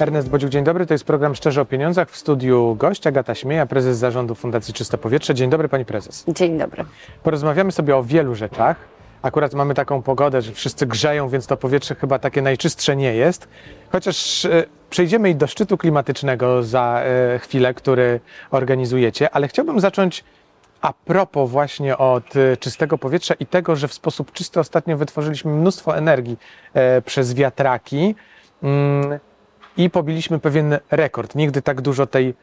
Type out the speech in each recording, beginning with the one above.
Ernest Bodziuch, dzień dobry. To jest program Szczerze o Pieniądzach. W studiu gość Agata Śmieja, prezes zarządu Fundacji Czyste Powietrze. Dzień dobry, pani prezes. Dzień dobry. Porozmawiamy sobie o wielu rzeczach. Akurat mamy taką pogodę, że wszyscy grzeją, więc to powietrze chyba takie najczystsze nie jest. Chociaż przejdziemy i do szczytu klimatycznego za chwilę, który organizujecie. Ale chciałbym zacząć a propos właśnie od czystego powietrza i tego, że w sposób czysty ostatnio wytworzyliśmy mnóstwo energii przez wiatraki. I pobiliśmy pewien rekord. Nigdy tak dużo tej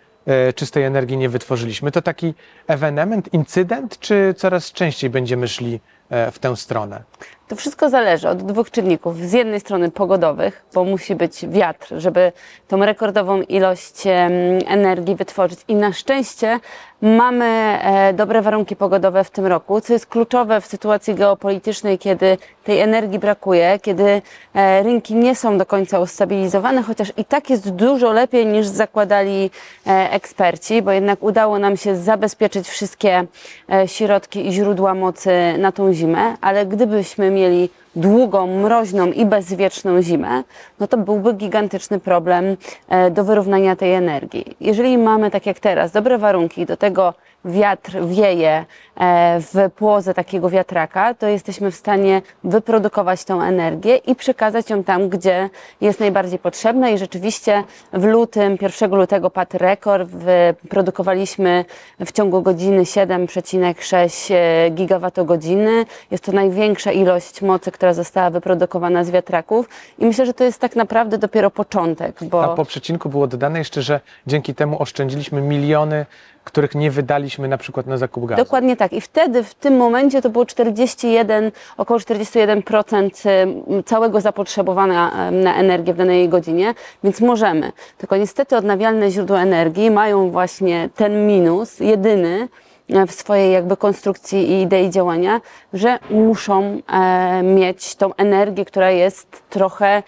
czystej energii nie wytworzyliśmy. To taki ewenement, incydent, czy coraz częściej będziemy szli w tę stronę? To wszystko zależy od dwóch czynników. Z jednej strony pogodowych, bo musi być wiatr, żeby tą rekordową ilość energii wytworzyć. I na szczęście mamy dobre warunki pogodowe w tym roku, co jest kluczowe w sytuacji geopolitycznej, kiedy tej energii brakuje, kiedy rynki nie są do końca ustabilizowane, chociaż i tak jest dużo lepiej niż zakładali eksperci, bo jednak udało nam się zabezpieczyć wszystkie środki i źródła mocy na tą zimę, ale gdybyśmy mieli długą, mroźną i bezwieczną zimę, no to byłby gigantyczny problem do wyrównania tej energii. Jeżeli mamy, tak jak teraz, dobre warunki, do tego wiatr wieje w płodze takiego wiatraka, to jesteśmy w stanie wyprodukować tą energię i przekazać ją tam, gdzie jest najbardziej potrzebna. I rzeczywiście w lutym, 1 lutego padł rekord, wyprodukowaliśmy w ciągu godziny 7,6 gigawattogodziny. Jest to największa ilość mocy, która została wyprodukowana z wiatraków i myślę, że to jest tak naprawdę dopiero początek. Bo... A po przecinku było dodane jeszcze, że dzięki temu oszczędziliśmy miliony, których nie wydaliśmy na przykład na zakup gazu. Dokładnie tak. I wtedy, w tym momencie to było około 41% całego zapotrzebowania na energię w danej godzinie, więc możemy. Tylko niestety odnawialne źródła energii mają właśnie ten minus, jedyny, w swojej jakby konstrukcji i idei działania, że muszą mieć tą energię, która jest trochę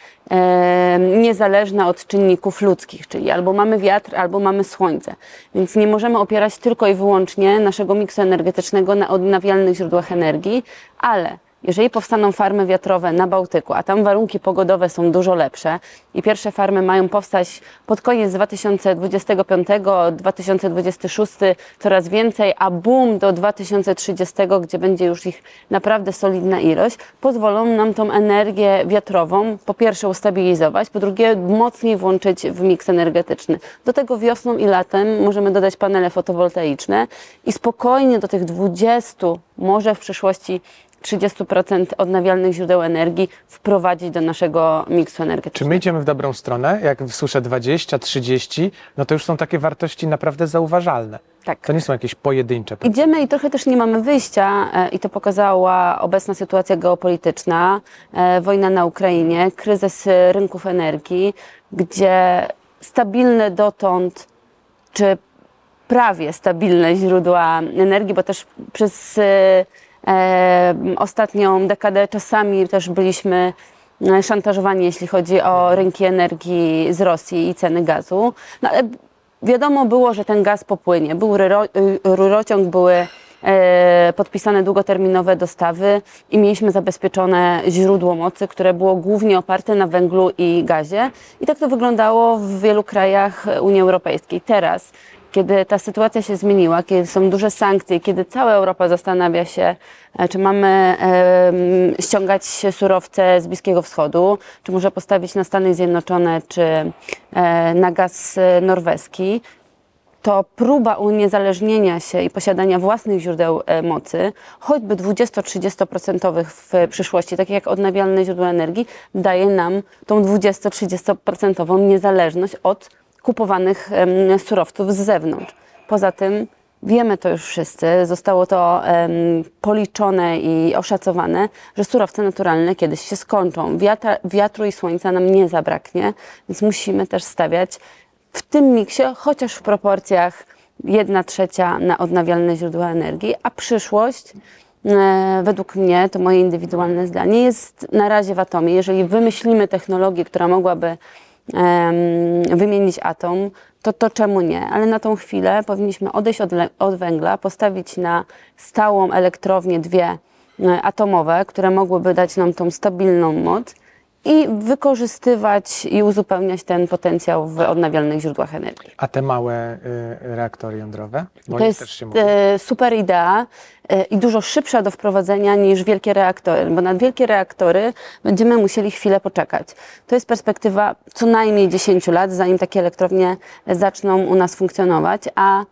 niezależna od czynników ludzkich, czyli albo mamy wiatr, albo mamy słońce. Więc nie możemy opierać tylko i wyłącznie naszego miksu energetycznego na odnawialnych źródłach energii, ale jeżeli powstaną farmy wiatrowe na Bałtyku, a tam warunki pogodowe są dużo lepsze i pierwsze farmy mają powstać pod koniec 2025-2026 coraz więcej, a boom do 2030, gdzie będzie już ich naprawdę solidna ilość, pozwolą nam tą energię wiatrową po pierwsze ustabilizować, po drugie mocniej włączyć w miks energetyczny. Do tego wiosną i latem możemy dodać panele fotowoltaiczne i spokojnie do tych 20, może w przyszłości 30% odnawialnych źródeł energii wprowadzić do naszego miksu energetycznego. Czy my idziemy w dobrą stronę? Jak słyszę 20, 30, no to już są takie wartości naprawdę zauważalne. Tak. To nie są jakieś pojedyncze procesy. Idziemy i trochę też nie mamy wyjścia i to pokazała obecna sytuacja geopolityczna, wojna na Ukrainie, kryzys rynków energii, gdzie stabilne dotąd, czy prawie stabilne źródła energii, bo też przez ostatnią dekadę czasami też byliśmy szantażowani, jeśli chodzi o rynki energii z Rosji i ceny gazu. No ale wiadomo było, że ten gaz popłynie. Był rurociąg, były podpisane długoterminowe dostawy i mieliśmy zabezpieczone źródło mocy, które było głównie oparte na węglu i gazie. I tak to wyglądało w wielu krajach Unii Europejskiej. Teraz, kiedy ta sytuacja się zmieniła, kiedy są duże sankcje, kiedy cała Europa zastanawia się, czy mamy ściągać surowce z Bliskiego Wschodu, czy może postawić na Stany Zjednoczone, czy na gaz norweski, to próba uniezależnienia się i posiadania własnych źródeł mocy, choćby 20-30% w przyszłości, tak jak odnawialne źródła energii, daje nam tą 20-30% niezależność od kupowanych surowców z zewnątrz. Poza tym wiemy to już wszyscy, zostało to policzone i oszacowane, że surowce naturalne kiedyś się skończą. Wiatru i słońca nam nie zabraknie, więc musimy też stawiać w tym miksie, chociaż w proporcjach 1/3 na odnawialne źródła energii, a przyszłość według mnie, to moje indywidualne zdanie, jest na razie w atomie. Jeżeli wymyślimy technologię, która mogłaby wymienić atom, to czemu nie? Ale na tą chwilę powinniśmy odejść od węgla, postawić na stałą elektrownię dwie atomowe, które mogłyby dać nam tą stabilną moc i wykorzystywać i uzupełniać ten potencjał w odnawialnych źródłach energii. A te małe reaktory jądrowe? Bo to jest też się mówi. Super idea i dużo szybsza do wprowadzenia niż wielkie reaktory, bo na wielkie reaktory będziemy musieli chwilę poczekać. To jest perspektywa co najmniej 10 lat, zanim takie elektrownie zaczną u nas funkcjonować, a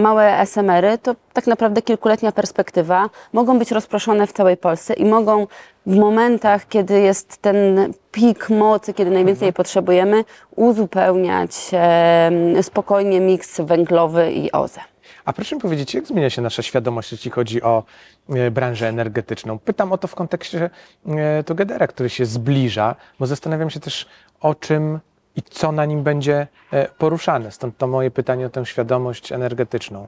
małe SMR-y to tak naprawdę kilkuletnia perspektywa, mogą być rozproszone w całej Polsce i mogą w momentach, kiedy jest ten pik mocy, kiedy najwięcej potrzebujemy, uzupełniać spokojnie miks węglowy i OZE. A proszę mi powiedzieć, jak zmienia się nasza świadomość, jeśli chodzi o branżę energetyczną? Pytam o to w kontekście TOGETAIR-a, który się zbliża, bo zastanawiam się też o czym i co na nim będzie poruszane. Stąd to moje pytanie o tę świadomość energetyczną.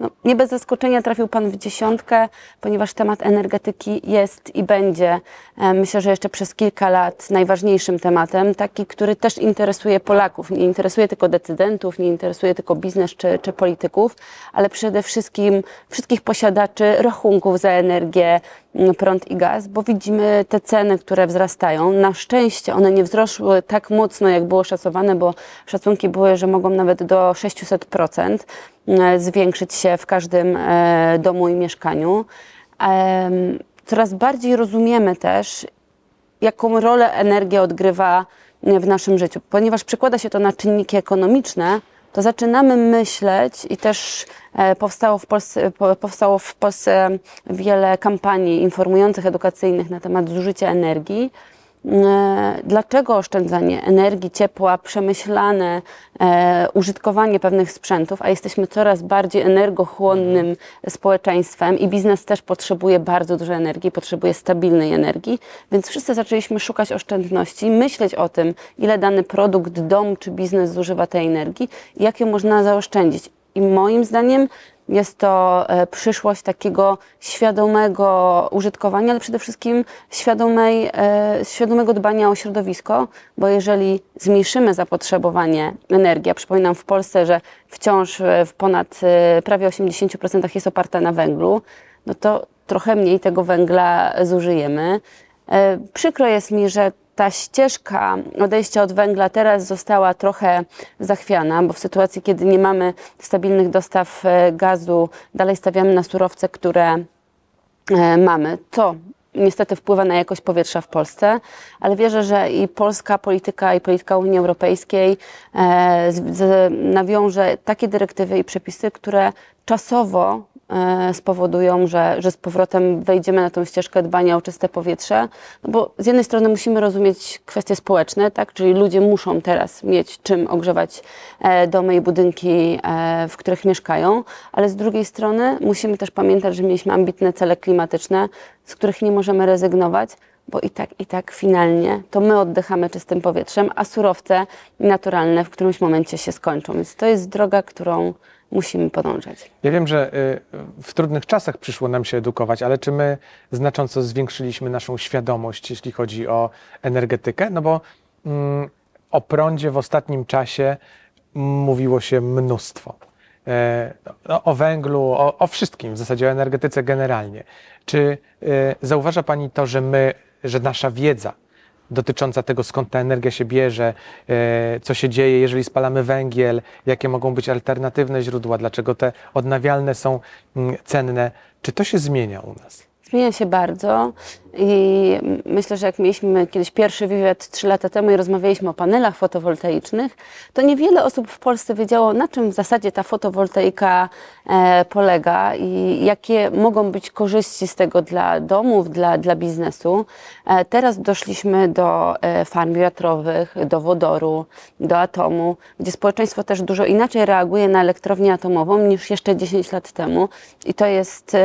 No, nie bez zaskoczenia trafił Pan w dziesiątkę, ponieważ temat energetyki jest i będzie, myślę, że jeszcze przez kilka lat najważniejszym tematem, taki, który też interesuje Polaków. Nie interesuje tylko decydentów, nie interesuje tylko biznes czy polityków, ale przede wszystkim wszystkich posiadaczy rachunków za energię, prąd i gaz, bo widzimy te ceny, które wzrastają. Na szczęście one nie wzrosły tak mocno, jak było szacowane, bo szacunki były, że mogą nawet do 600% zwiększyć się w każdym domu i mieszkaniu. Coraz bardziej rozumiemy też, jaką rolę energia odgrywa w naszym życiu. Ponieważ przekłada się to na czynniki ekonomiczne, to zaczynamy myśleć i też powstało w Polsce wiele kampanii informujących, edukacyjnych na temat zużycia energii. Dlaczego oszczędzanie energii, ciepła, przemyślane użytkowanie pewnych sprzętów, a jesteśmy coraz bardziej energochłonnym społeczeństwem i biznes też potrzebuje bardzo dużo energii, potrzebuje stabilnej energii, więc wszyscy zaczęliśmy szukać oszczędności, myśleć o tym, ile dany produkt, dom czy biznes zużywa tej energii i jak ją można zaoszczędzić. I moim zdaniem jest to przyszłość takiego świadomego użytkowania, ale przede wszystkim świadomego dbania o środowisko, bo jeżeli zmniejszymy zapotrzebowanie energii, a przypominam w Polsce, że wciąż w ponad prawie 80% jest oparta na węglu, no to trochę mniej tego węgla zużyjemy. Przykro jest mi, że ta ścieżka odejścia od węgla teraz została trochę zachwiana, bo w sytuacji, kiedy nie mamy stabilnych dostaw gazu, dalej stawiamy na surowce, które mamy. To niestety wpływa na jakość powietrza w Polsce, ale wierzę, że i polska polityka, i polityka Unii Europejskiej nawiąże takie dyrektywy i przepisy, które czasowo spowodują, że z powrotem wejdziemy na tą ścieżkę dbania o czyste powietrze, no bo z jednej strony musimy rozumieć kwestie społeczne, tak? Czyli ludzie muszą teraz mieć czym ogrzewać domy i budynki, w których mieszkają, ale z drugiej strony musimy też pamiętać, że mieliśmy ambitne cele klimatyczne, z których nie możemy rezygnować, bo i tak finalnie to my oddychamy czystym powietrzem, a surowce naturalne w którymś momencie się skończą, więc to jest droga, którą musimy podążać. Ja wiem, że w trudnych czasach przyszło nam się edukować, ale czy my znacząco zwiększyliśmy naszą świadomość, jeśli chodzi o energetykę? No bo o prądzie w ostatnim czasie mówiło się mnóstwo. No, o węglu, o wszystkim, w zasadzie o energetyce generalnie. Czy zauważa Pani to, że nasza wiedza dotycząca tego, skąd ta energia się bierze, co się dzieje, jeżeli spalamy węgiel, jakie mogą być alternatywne źródła, dlaczego te odnawialne są cenne. Czy to się zmienia u nas? Zmienia się bardzo i myślę, że jak mieliśmy kiedyś pierwszy wywiad 3 lata temu i rozmawialiśmy o panelach fotowoltaicznych, to niewiele osób w Polsce wiedziało, na czym w zasadzie ta fotowoltaika polega i jakie mogą być korzyści z tego dla domów, dla biznesu. Teraz doszliśmy do farm wiatrowych, do wodoru, do atomu, gdzie społeczeństwo też dużo inaczej reaguje na elektrownię atomową niż jeszcze 10 lat temu i to jest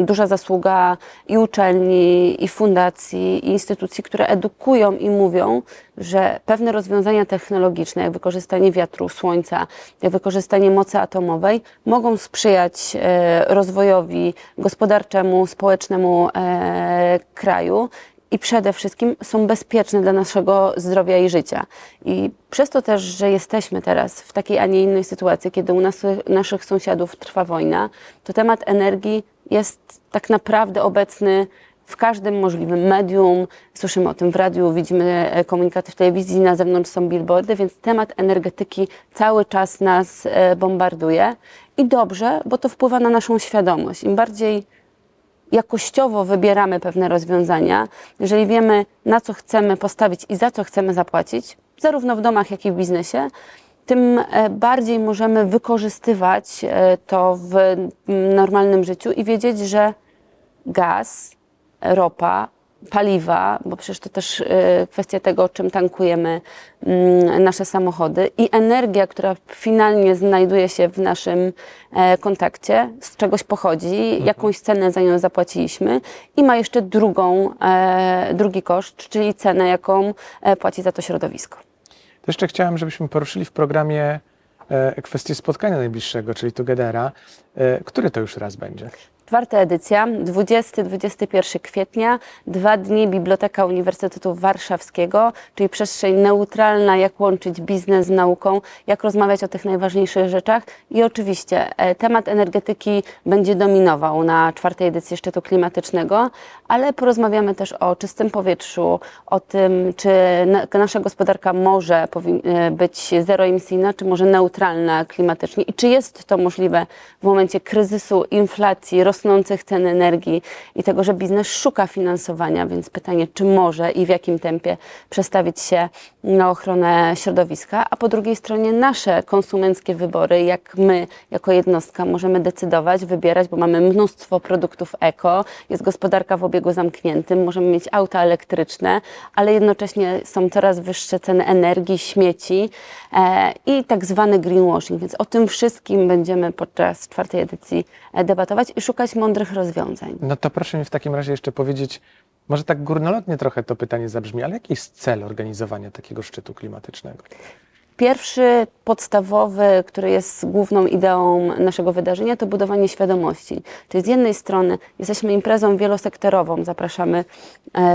duża zasługa i uczelni, i fundacji, i instytucji, które edukują i mówią, że pewne rozwiązania technologiczne, jak wykorzystanie wiatru, słońca, jak wykorzystanie mocy atomowej, mogą sprzyjać rozwojowi gospodarczemu, społecznemu kraju i przede wszystkim są bezpieczne dla naszego zdrowia i życia. I przez to też, że jesteśmy teraz w takiej, a nie innej sytuacji, kiedy u naszych sąsiadów trwa wojna, to temat energii jest tak naprawdę obecny w każdym możliwym medium. Słyszymy o tym w radiu, widzimy komunikaty w telewizji, na zewnątrz są billboardy, więc temat energetyki cały czas nas bombarduje. I dobrze, bo to wpływa na naszą świadomość. Im bardziej jakościowo wybieramy pewne rozwiązania, jeżeli wiemy, na co chcemy postawić i za co chcemy zapłacić, zarówno w domach, jak i w biznesie, tym bardziej możemy wykorzystywać to w normalnym życiu i wiedzieć, że gaz, ropa, paliwa, bo przecież to też kwestia tego, czym tankujemy nasze samochody, i energia, która finalnie znajduje się w naszym kontakcie, z czegoś pochodzi, jakąś cenę za nią zapłaciliśmy i ma jeszcze drugi koszt, czyli cenę, jaką płaci za to środowisko. To jeszcze chciałem, żebyśmy poruszyli w programie kwestię spotkania najbliższego, czyli TOGETAIRa. Który to już raz będzie? Czwarta edycja, 20-21 kwietnia, 2 dni Biblioteka Uniwersytetu Warszawskiego, czyli przestrzeń neutralna, jak łączyć biznes z nauką, jak rozmawiać o tych najważniejszych rzeczach. I oczywiście temat energetyki będzie dominował na 4. edycji szczytu klimatycznego, ale porozmawiamy też o czystym powietrzu, o tym, czy nasza gospodarka może być zeroemisyjna, czy może neutralna klimatycznie i czy jest to możliwe w momencie kryzysu, inflacji, rosnących cen energii i tego, że biznes szuka finansowania, więc pytanie, czy może i w jakim tempie przestawić się na ochronę środowiska, a po drugiej stronie nasze konsumenckie wybory, jak my jako jednostka możemy decydować, wybierać, bo mamy mnóstwo produktów eko, jest gospodarka w obiegu zamkniętym, możemy mieć auta elektryczne, ale jednocześnie są coraz wyższe ceny energii, śmieci i tak zwany greenwashing, więc o tym wszystkim będziemy podczas 4. edycji debatować i szukać mądrych rozwiązań. No to proszę mi w takim razie jeszcze powiedzieć, może tak górnolotnie trochę to pytanie zabrzmi, ale jaki jest cel organizowania takiego szczytu klimatycznego? Pierwszy, podstawowy, który jest główną ideą naszego wydarzenia, to budowanie świadomości. Czyli z jednej strony jesteśmy imprezą wielosektorową, zapraszamy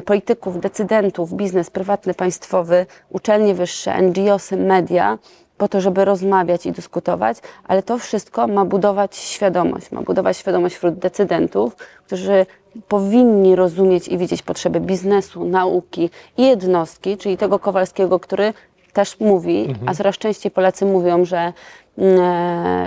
polityków, decydentów, biznes prywatny, państwowy, uczelnie wyższe, NGO-sy, media, po to, żeby rozmawiać i dyskutować, ale to wszystko ma budować świadomość wśród decydentów, którzy powinni rozumieć i widzieć potrzeby biznesu, nauki i jednostki, czyli tego Kowalskiego, który też mówi, a coraz częściej Polacy mówią, że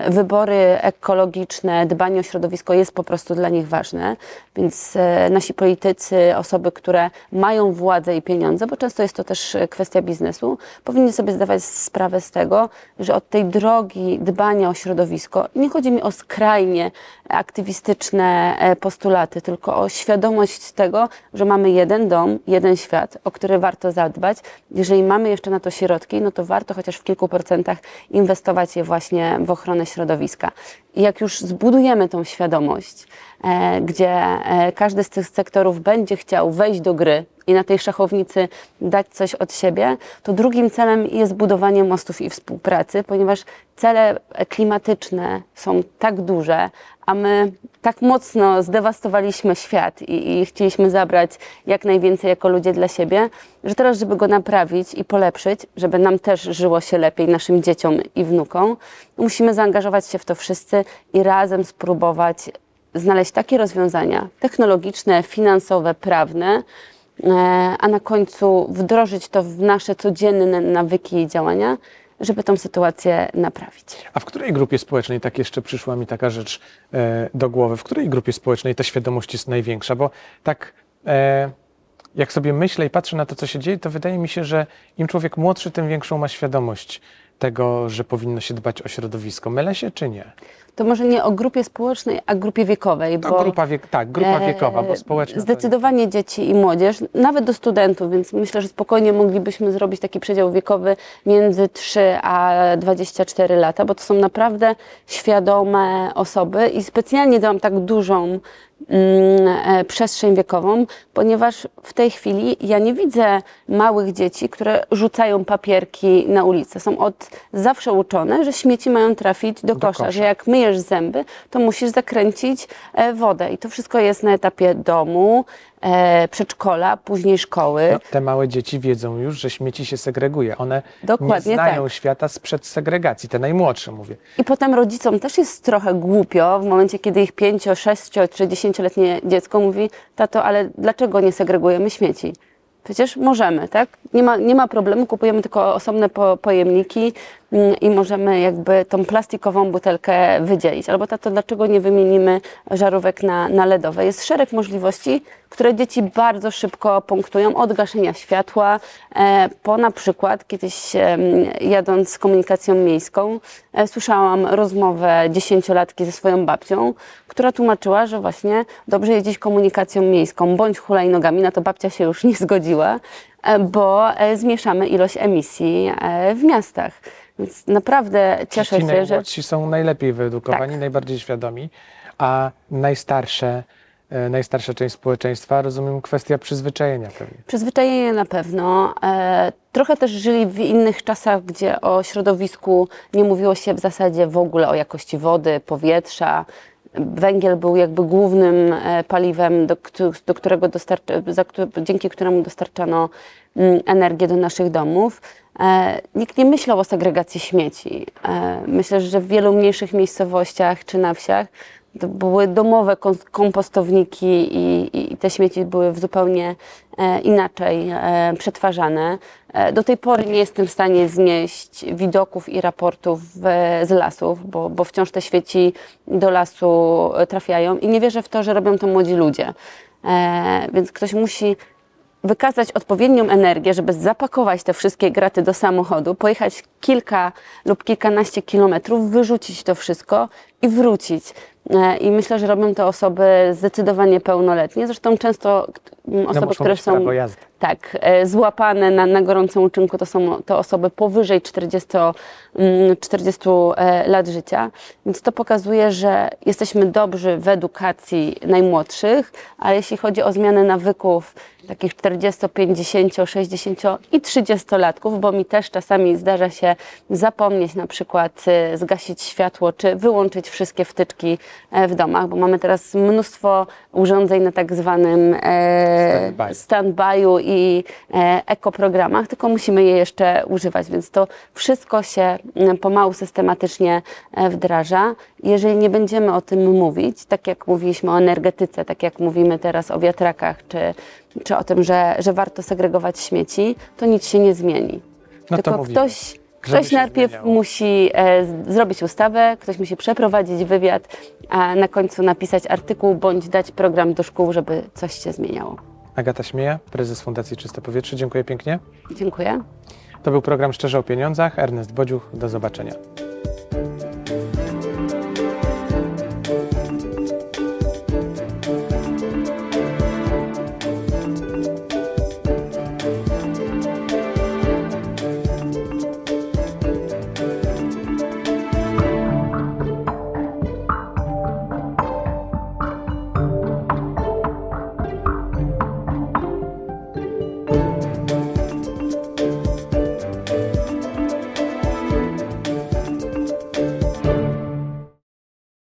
wybory ekologiczne, dbanie o środowisko jest po prostu dla nich ważne, więc nasi politycy, osoby, które mają władzę i pieniądze, bo często jest to też kwestia biznesu, powinni sobie zdawać sprawę z tego, że od tej drogi dbania o środowisko, nie chodzi mi o skrajnie aktywistyczne postulaty, tylko o świadomość tego, że mamy jeden dom, jeden świat, o który warto zadbać. Jeżeli mamy jeszcze na to środki, no to warto chociaż w kilku procentach inwestować je właśnie w ochronę środowiska. I jak już zbudujemy tą świadomość, gdzie każdy z tych sektorów będzie chciał wejść do gry i na tej szachownicy dać coś od siebie, to drugim celem jest budowanie mostów i współpracy, ponieważ cele klimatyczne są tak duże, a my tak mocno zdewastowaliśmy świat i chcieliśmy zabrać jak najwięcej jako ludzie dla siebie, że teraz, żeby go naprawić i polepszyć, żeby nam też żyło się lepiej, naszym dzieciom i wnukom, musimy zaangażować się w to wszyscy i razem spróbować znaleźć takie rozwiązania technologiczne, finansowe, prawne, a na końcu wdrożyć to w nasze codzienne nawyki i działania, żeby tą sytuację naprawić. A w której grupie społecznej, tak jeszcze przyszła mi taka rzecz do głowy, w której grupie społecznej ta świadomość jest największa? Bo tak jak sobie myślę i patrzę na to, co się dzieje, to wydaje mi się, że im człowiek młodszy, tym większą ma świadomość tego, że powinno się dbać o środowisko. Mylę się czy nie? To może nie o grupie społecznej, a grupie wiekowej. Bo grupa wiekowa, bo społeczna. Zdecydowanie to... dzieci i młodzież, nawet do studentów, więc myślę, że spokojnie moglibyśmy zrobić taki przedział wiekowy między 3 a 24 lata, bo to są naprawdę świadome osoby i specjalnie dałam tak dużą przestrzeń wiekową, ponieważ w tej chwili ja nie widzę małych dzieci, które rzucają papierki na ulicę. Są od zawsze uczone, że śmieci mają trafić do kosza, że jak my je myjesz zęby, to musisz zakręcić wodę. I to wszystko jest na etapie domu, przedszkola, później szkoły. No, te małe dzieci wiedzą już, że śmieci się segreguje. One dokładnie nie znają świata sprzed segregacji, te najmłodsze mówię. I potem rodzicom też jest trochę głupio w momencie, kiedy ich 5, 6 czy 10-letnie dziecko mówi: tato, ale dlaczego nie segregujemy śmieci? Przecież możemy, tak? Nie ma problemu, kupujemy tylko osobne pojemniki i możemy jakby tą plastikową butelkę wydzielić. Albo tato, dlaczego nie wymienimy żarówek na LEDowe? Jest szereg możliwości, które dzieci bardzo szybko punktują, od gaszenia światła, po na przykład kiedyś jadąc komunikacją miejską słyszałam rozmowę dziesięciolatki ze swoją babcią, która tłumaczyła, że właśnie dobrze jeździć komunikacją miejską, bądź hulajnogami. Na to babcia się już nie zgodziła, bo zmieszamy ilość emisji w miastach. Więc naprawdę cieszę się, że... Ci najmłodsi są najlepiej wyedukowani, tak, najbardziej świadomi, a najstarsza część społeczeństwa, rozumiem, kwestia przyzwyczajenia pewnie. Przyzwyczajenie na pewno. Trochę też żyli w innych czasach, gdzie o środowisku nie mówiło się w zasadzie w ogóle, o jakości wody, powietrza. Węgiel był jakby głównym paliwem, do którego dzięki któremu dostarczano energię do naszych domów. Nikt nie myślał o segregacji śmieci. Myślę, że w wielu mniejszych miejscowościach czy na wsiach to były domowe kompostowniki i te śmieci były w zupełnie inaczej przetwarzane. Do tej pory nie jestem w stanie znieść widoków i raportów z lasów, bo wciąż te śmieci do lasu trafiają i nie wierzę w to, że robią to młodzi ludzie. Więc ktoś musi wykazać odpowiednią energię, żeby zapakować te wszystkie graty do samochodu, pojechać kilka lub kilkanaście kilometrów, wyrzucić to wszystko i wrócić. I myślę, że robią to osoby zdecydowanie pełnoletnie. Zresztą często osoby, które są tak złapane na gorącym uczynku, to są to osoby powyżej 40 lat życia. Więc to pokazuje, że jesteśmy dobrzy w edukacji najmłodszych, ale jeśli chodzi o zmianę nawyków takich 40, 50, 60 i 30-latków, bo mi też czasami zdarza się zapomnieć na przykład zgasić światło, czy wyłączyć wszystkie wtyczki w domach, bo mamy teraz mnóstwo urządzeń na tak zwanym stand-by'u i ekoprogramach, tylko musimy je jeszcze używać, więc to wszystko się pomału systematycznie wdraża. Jeżeli nie będziemy o tym mówić, tak jak mówiliśmy o energetyce, tak jak mówimy teraz o wiatrakach, czy o tym, że warto segregować śmieci, to nic się nie zmieni. No tylko to ktoś najpierw musi zrobić ustawę, ktoś musi przeprowadzić wywiad, a na końcu napisać artykuł bądź dać program do szkół, żeby coś się zmieniało. Agata Śmieja, prezes Fundacji Czyste Powietrze. Dziękuję pięknie. Dziękuję. To był program Szczerze o Pieniądzach. Ernest Bodziuch. Do zobaczenia.